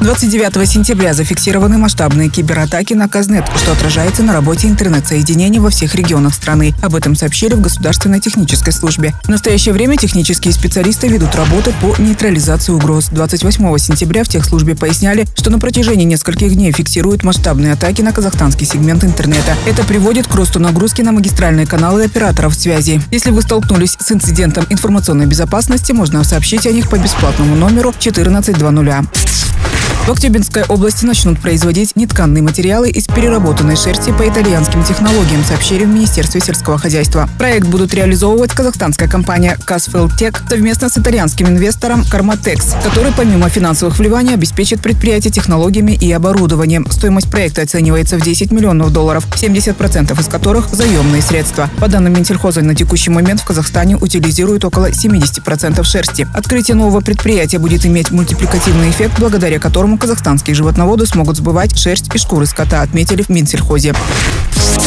29 сентября зафиксированы масштабные кибератаки на Казнет, что отражается на работе интернет-соединений во всех регионах страны. Об этом сообщили в Государственной технической службе. В настоящее время технические специалисты ведут работы по нейтрализации угроз. 28 сентября в техслужбе поясняли, что на протяжении нескольких дней фиксируют масштабные атаки на казахстанский сегмент интернета. Это приводит к росту нагрузки на магистральные каналы операторов связи. Если вы столкнулись с инцидентом информационной безопасности, можно сообщить о них по бесплатному номеру 1400. В Актюбинской области начнут производить нетканные материалы из переработанной шерсти по итальянским технологиям, сообщили в Министерстве сельского хозяйства. Проект будут реализовывать казахстанская компания «Касфилтек» совместно с итальянским инвестором «Карматекс», который помимо финансовых вливаний обеспечит предприятие технологиями и оборудованием. Стоимость проекта оценивается в $10 миллионов, 70% из которых – заемные средства. По данным Минсельхоза, на текущий момент в Казахстане утилизируют около 70% шерсти. Открытие нового предприятия будет иметь мультипликативный эффект, благодаря которому казахстанские животноводы смогут сбывать шерсть и шкуры скота, отметили в Минсельхозе.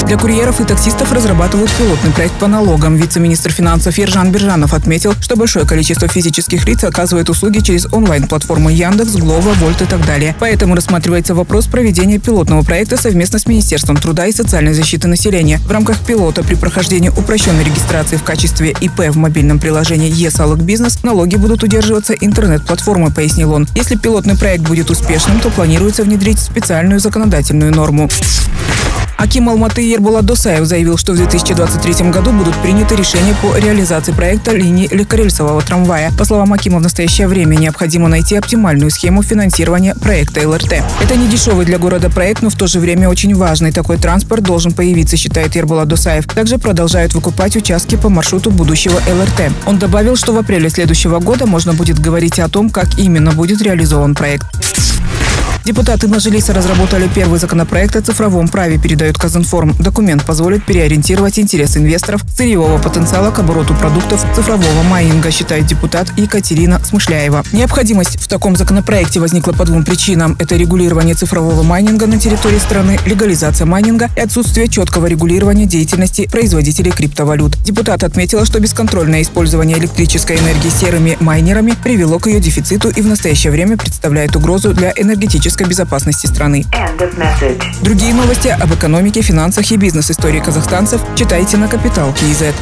Для курьеров и таксистов разрабатывают пилотный проект по налогам. Вице-министр финансов Ержан Бержанов отметил, что большое количество физических лиц оказывает услуги через онлайн-платформы Яндекс, Глоба, Вольт и так далее. Поэтому рассматривается вопрос проведения пилотного проекта совместно с Министерством труда и социальной защиты населения. В рамках пилота при прохождении упрощенной регистрации в качестве ИП в мобильном приложении Е-Салог Бизнес налоги будут удерживаться интернет-платформы, пояснил он. Если пилотный проект будет успешным, то планируется внедрить специальную законодательную норму. Аким Алматы Ербола Досаев заявил, что в 2023 году будут приняты решения по реализации проекта линии легкорельсового трамвая. По словам Акима, в настоящее время необходимо найти оптимальную схему финансирования проекта ЛРТ. Это не дешевый для города проект, но в то же время очень важный. Такой транспорт должен появиться, считает Ербола Досаев. Также продолжают выкупать участки по маршруту будущего ЛРТ. Он добавил, что в апреле следующего года можно будет говорить о том, как именно будет реализован проект. Депутаты Мажилиса разработали первый законопроект о цифровом праве, передают Казинформ. Документ позволит переориентировать интерес инвесторов с сырьевого потенциала к обороту продуктов цифрового майнинга, считает депутат Екатерина Смышляева. Необходимость в таком законопроекте возникла по двум причинам. Это регулирование цифрового майнинга на территории страны, легализация майнинга и отсутствие четкого регулирования деятельности производителей криптовалют. Депутат отметила, что бесконтрольное использование электрической энергии серыми майнерами привело к ее дефициту и в настоящее время представляет угрозу для энергетической безопасности страны. Другие новости об экономике, финансах и бизнес-истории казахстанцев читайте на Капитал Кейзет.